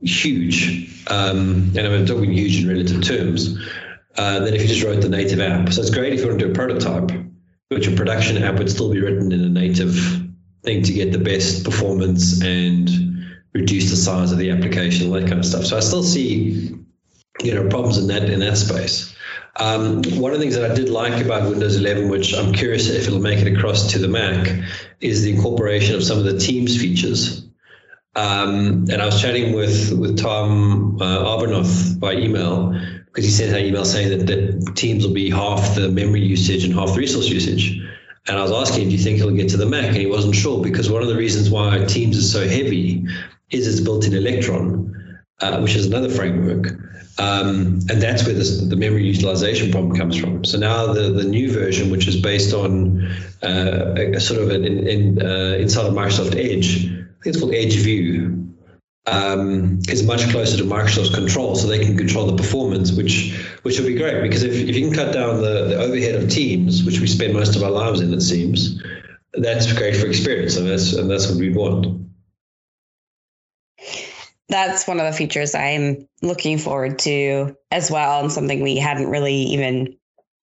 huge. And I'm talking huge in relative terms. Then if you just wrote the native app. So it's great if you want to do a prototype, but your production app would still be written in a native thing to get the best performance and reduce the size of the application, all that kind of stuff. So I still see, you know, problems in that space. One of the things that I did like about Windows 11, which I'm curious if it'll make it across to the Mac, is the incorporation of some of the Teams features. And I was chatting with Tom Arbuthnot by email, because he sent an email saying that Teams will be half the memory usage and half the resource usage. And I was asking him, do you think it'll get to the Mac? And he wasn't sure, because one of the reasons why Teams is so heavy is it's built in Electron. which is another framework. And that's where the memory utilization problem comes from. So now the new version, which is based on inside of Microsoft Edge, I think it's called Edge View, is much closer to Microsoft's control, so they can control the performance, which would be great, because if you can cut down the overhead of Teams, which we spend most of our lives in, it seems, that's great for experience, and that's what we want. That's one of the features I'm looking forward to as well, and something we hadn't really even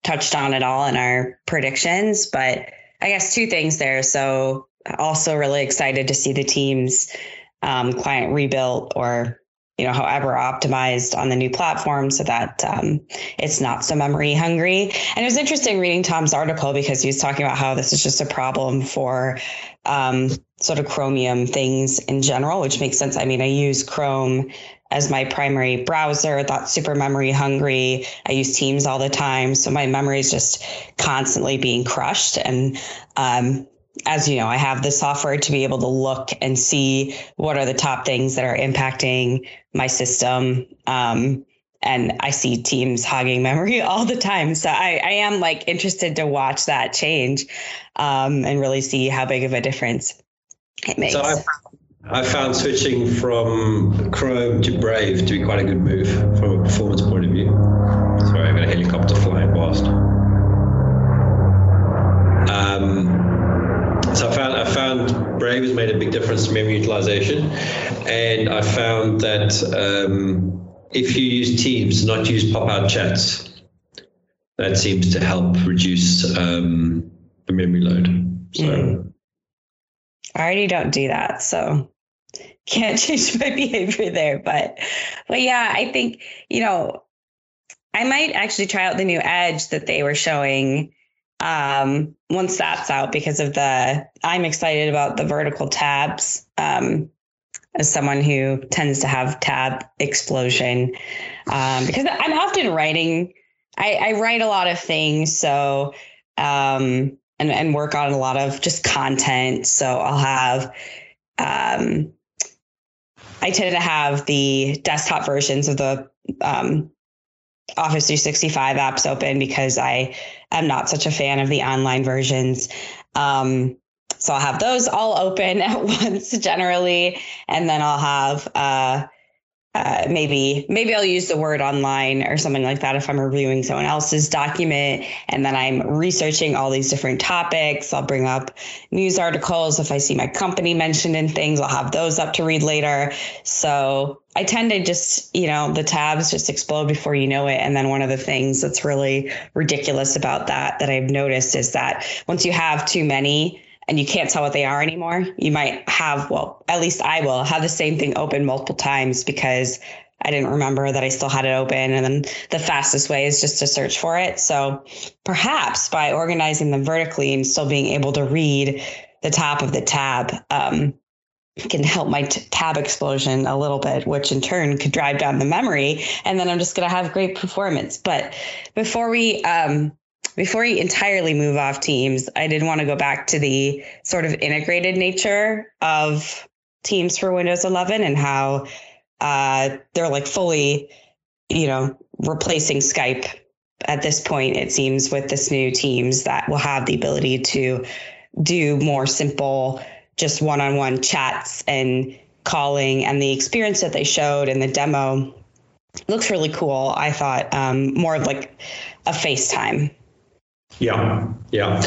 touched on at all in our predictions. But I guess two things there. So also really excited to see the Teams client rebuilt, or however optimized on the new platform, so that it's not so memory hungry. And it was interesting reading Tom's article, because he was talking about how this is just a problem for sort of Chromium things in general, which makes sense. I mean, I use Chrome as my primary browser, that's super memory hungry. I use Teams all the time, so my memory is just constantly being crushed. And as you know, I have the software to be able to look and see what are the top things that are impacting my system. And I see Teams hogging memory all the time. So I am interested to watch that change and really see how big of a difference it makes. So I found switching from Chrome to Brave to be quite a good move from a performance point of view. Sorry, I've got a helicopter flying past. So I found Brave has made a big difference to memory utilization, and I found that if you use Teams, not use pop-out chats, that seems to help reduce the memory load. So I already don't do that, so can't change my behavior there. But yeah, I think I might actually try out the new Edge that they were showing. Once that's out, because of I'm excited about the vertical tabs, as someone who tends to have tab explosion, because I'm often writing, I write a lot of things. So, and work on a lot of just content. So I'll have, I tend to have the desktop versions of the, Office 365 apps open, because I am not such a fan of the online versions. So I'll have those all open at once generally. And then I'll have maybe I'll use the Word Online or something like that if I'm reviewing someone else's document. And then I'm researching all these different topics. I'll bring up news articles. If I see my company mentioned in things, I'll have those up to read later. So I tend to just, the tabs just explode before you know it. And then one of the things that's really ridiculous about that I've noticed is that once you have too many, and you can't tell what they are anymore, you might have, well, at least I will have the same thing open multiple times, because I didn't remember that I still had it open. And then the fastest way is just to search for it. So perhaps by organizing them vertically and still being able to read the top of the tab, can help my tab explosion a little bit, which in turn could drive down the memory. And then I'm just going to have great performance. But before we entirely move off Teams, I did want to go back to the sort of integrated nature of Teams for Windows 11 and how they're fully, replacing Skype at this point, it seems, with this new Teams that will have the ability to do more simple, just one-on-one chats and calling. And the experience that they showed in the demo looks really cool. I thought more of a FaceTime. Yeah. No,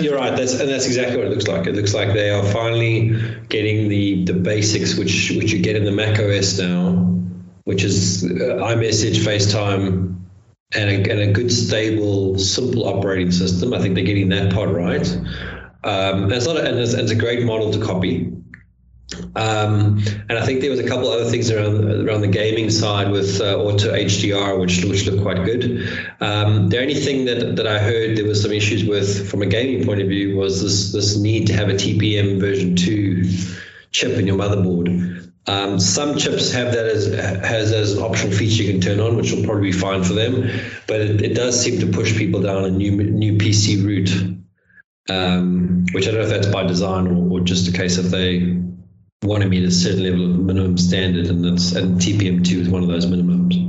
you're right. That's exactly what it looks like. It looks like they are finally getting the basics, which you get in the macOS now, which is iMessage, FaceTime, and a good, stable, simple operating system. I think they're getting that part right. It's a great model to copy. And I think there was a couple other things around the gaming side with auto HDR, which looked quite good. The only thing that I heard there was some issues with from a gaming point of view was this need to have a TPM version 2 chip in your motherboard. Some chips have that as an optional feature you can turn on, which will probably be fine for them, but it does seem to push people down a new PC route, which I don't know if that's by design or just a case of they wanting me to a certain level of minimum standard, and TPM2 is one of those minimums.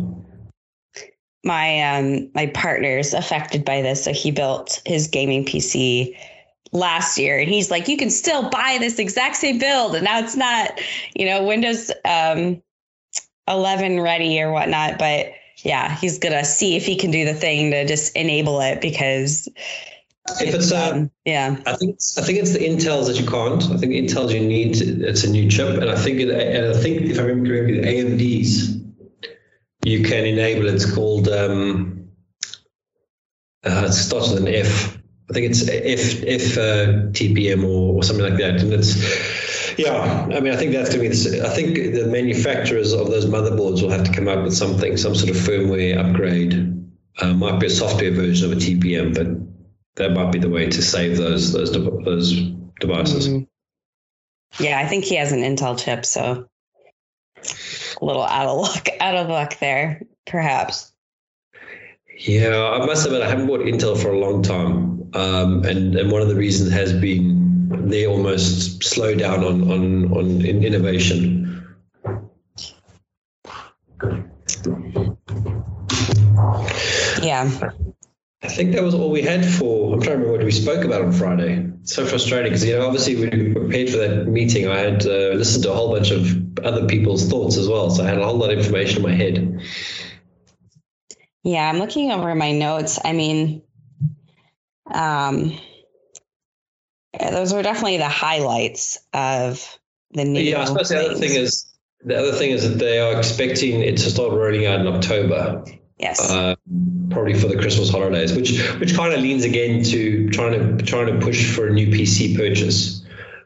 My my partner's affected by this, so he built his gaming PC last year, and he's like, you can still buy this exact same build, and now it's not, you know, Windows 11 ready or whatnot. But yeah, he's gonna see if he can do the thing to just enable it, because if it's yeah, I think it's the Intels that you can't. I think Intels you need. It's a new chip, and I think if I remember correctly, the AMDs. You can enable, it's called, it starts with an F. I think it's F TPM or something like that. And it's, yeah, I mean, I think that's going to be, I think the manufacturers of those motherboards will have to come up with something, some sort of firmware upgrade. Might be a software version of a TPM, but that might be the way to save those devices. Mm-hmm. Yeah, I think he has an Intel chip, so. A little out of luck there, perhaps. Yeah, I must admit, I haven't bought Intel for a long time. And one of the reasons has been they almost slow down on innovation. Yeah. I think that was all we had for, I'm trying to remember what we spoke about on Friday. It's so frustrating because, you know, obviously we prepared for that meeting. I had listened to a whole bunch of other people's thoughts as well. So I had a whole lot of information in my head. Yeah, I'm looking over my notes. I mean, those were definitely the highlights of the new. Yeah, I suppose the other thing is that they are expecting it to start rolling out in October. Yes. Probably for the Christmas holidays, which kind of leans again to trying to push for a new PC purchase.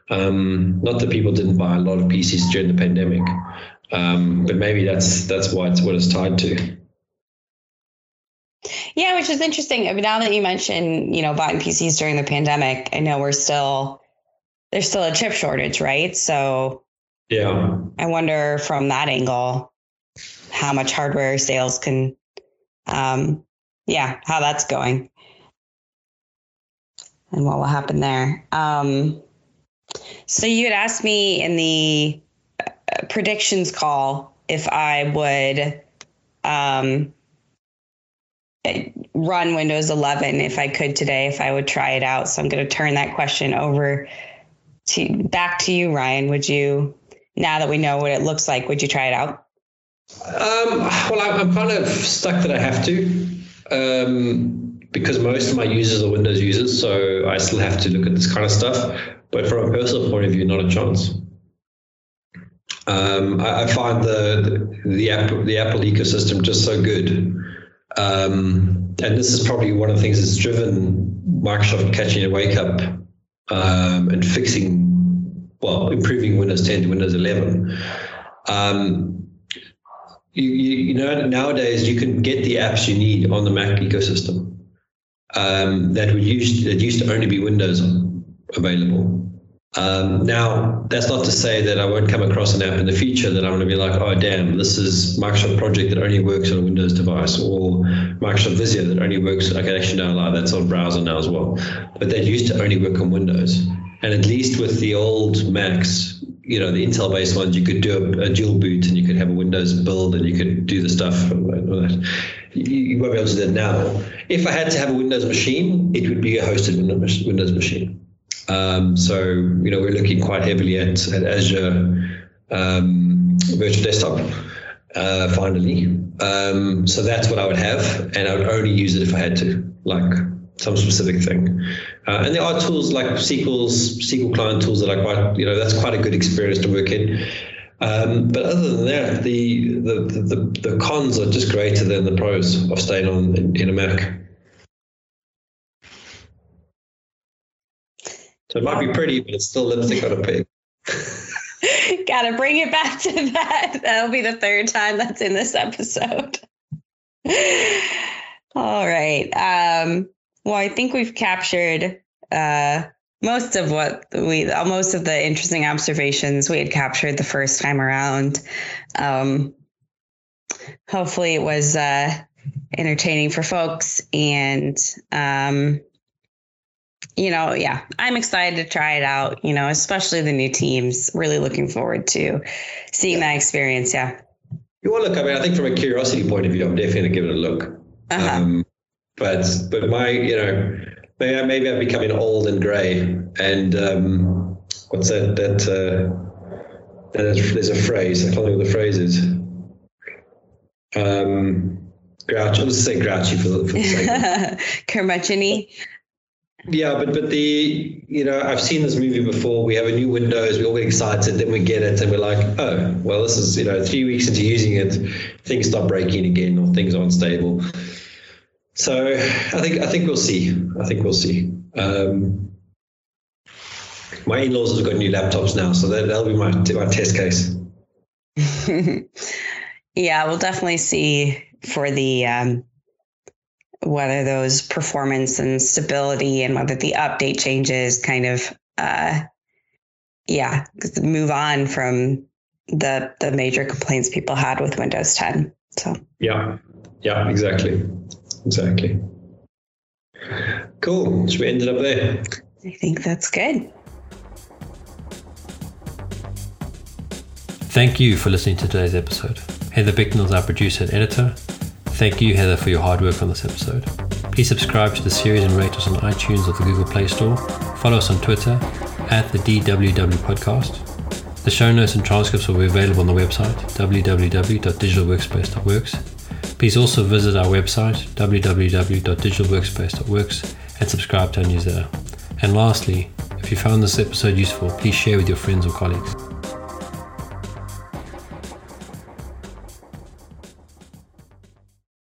Not that people didn't buy a lot of PCs during the pandemic, but maybe that's why it's what it's tied to. Yeah, which is interesting. I mean, now that you mentioned, you know, buying PCs during the pandemic, I know there's still a chip shortage, right? So yeah, I wonder from that angle how much hardware sales can. How that's going and what will happen there. So you had asked me in the predictions call if I would run Windows 11 if I could today, if I would try it out. So I'm going to turn that question over back to you, Ryan. Would you, now that we know what it looks like, would you try it out? Well, I'm kind of stuck that I have to, because most of my users are Windows users, so I still have to look at this kind of stuff. But from a personal point of view, not a chance. I find the Apple ecosystem just so good, and this is probably one of the things that's driven Microsoft catching a wake up and improving Windows 10 to Windows 11. You know, nowadays you can get the apps you need on the Mac ecosystem that used to only be Windows available. Now, that's not to say that I won't come across an app in the future that I'm going to be like, oh, damn, this is Microsoft Project that only works on a Windows device, or Microsoft Visio that only works, I can actually download that's on browser now as well. But that used to only work on Windows. And at least with the old Macs, you know, the Intel-based ones, you could do a dual boot and you could have a Windows build and you could do the stuff. You won't be able to do that now. If I had to have a Windows machine, it would be a hosted Windows machine. So, you know, we're looking quite heavily at Azure Virtual Desktop, finally. So that's what I would have, and I would only use it if I had to, like some specific thing. And there are tools like SQL client tools that are quite, you know, that's quite a good experience to work in. But other than that, the cons are just greater than the pros of staying on in a Mac. So it might be pretty, but it's still lipstick on a pig. Gotta bring it back to that. That'll be the third time that's in this episode. All right. Well, I think we've captured most of the interesting observations we had captured the first time around. Hopefully it was entertaining for folks, and you know, yeah, I'm excited to try it out, you know, especially the new teams. Really looking forward to seeing that experience. Yeah. You want to look, I mean, I think from a curiosity point of view, I'm definitely going to give it a look. But my, you know, maybe I'm becoming old and gray and what's that? There's a phrase. I can't think of the phrase is. Grouch. I'll just say grouchy for the sake. Curmudgeon-y. Yeah, but the, you know, I've seen this movie before. We have a new Windows, we all get excited, then we get it and we're like, oh, well, this is, you know, 3 weeks into using it, things stop breaking again or things aren't stable. So I think we'll see. I think we'll see. My in-laws have got new laptops now, so that'll be my test case. Yeah, we'll definitely see for the whether those performance and stability and whether the update changes kind of, move on from the major complaints people had with Windows 10. So yeah, exactly. Cool. Should we end it up there? I think that's good. Thank you for listening to today's episode. Heather Bicknell is our producer and editor. Thank you, Heather, for your hard work on this episode. Please subscribe to the series and rate us on iTunes or the Google Play Store. Follow us on Twitter @DWW Podcast. The show notes and transcripts will be available on the website, www.digitalworkspace.works. Please also visit our website, www.digitalworkspace.works, and subscribe to our newsletter. And lastly, if you found this episode useful, please share with your friends or colleagues.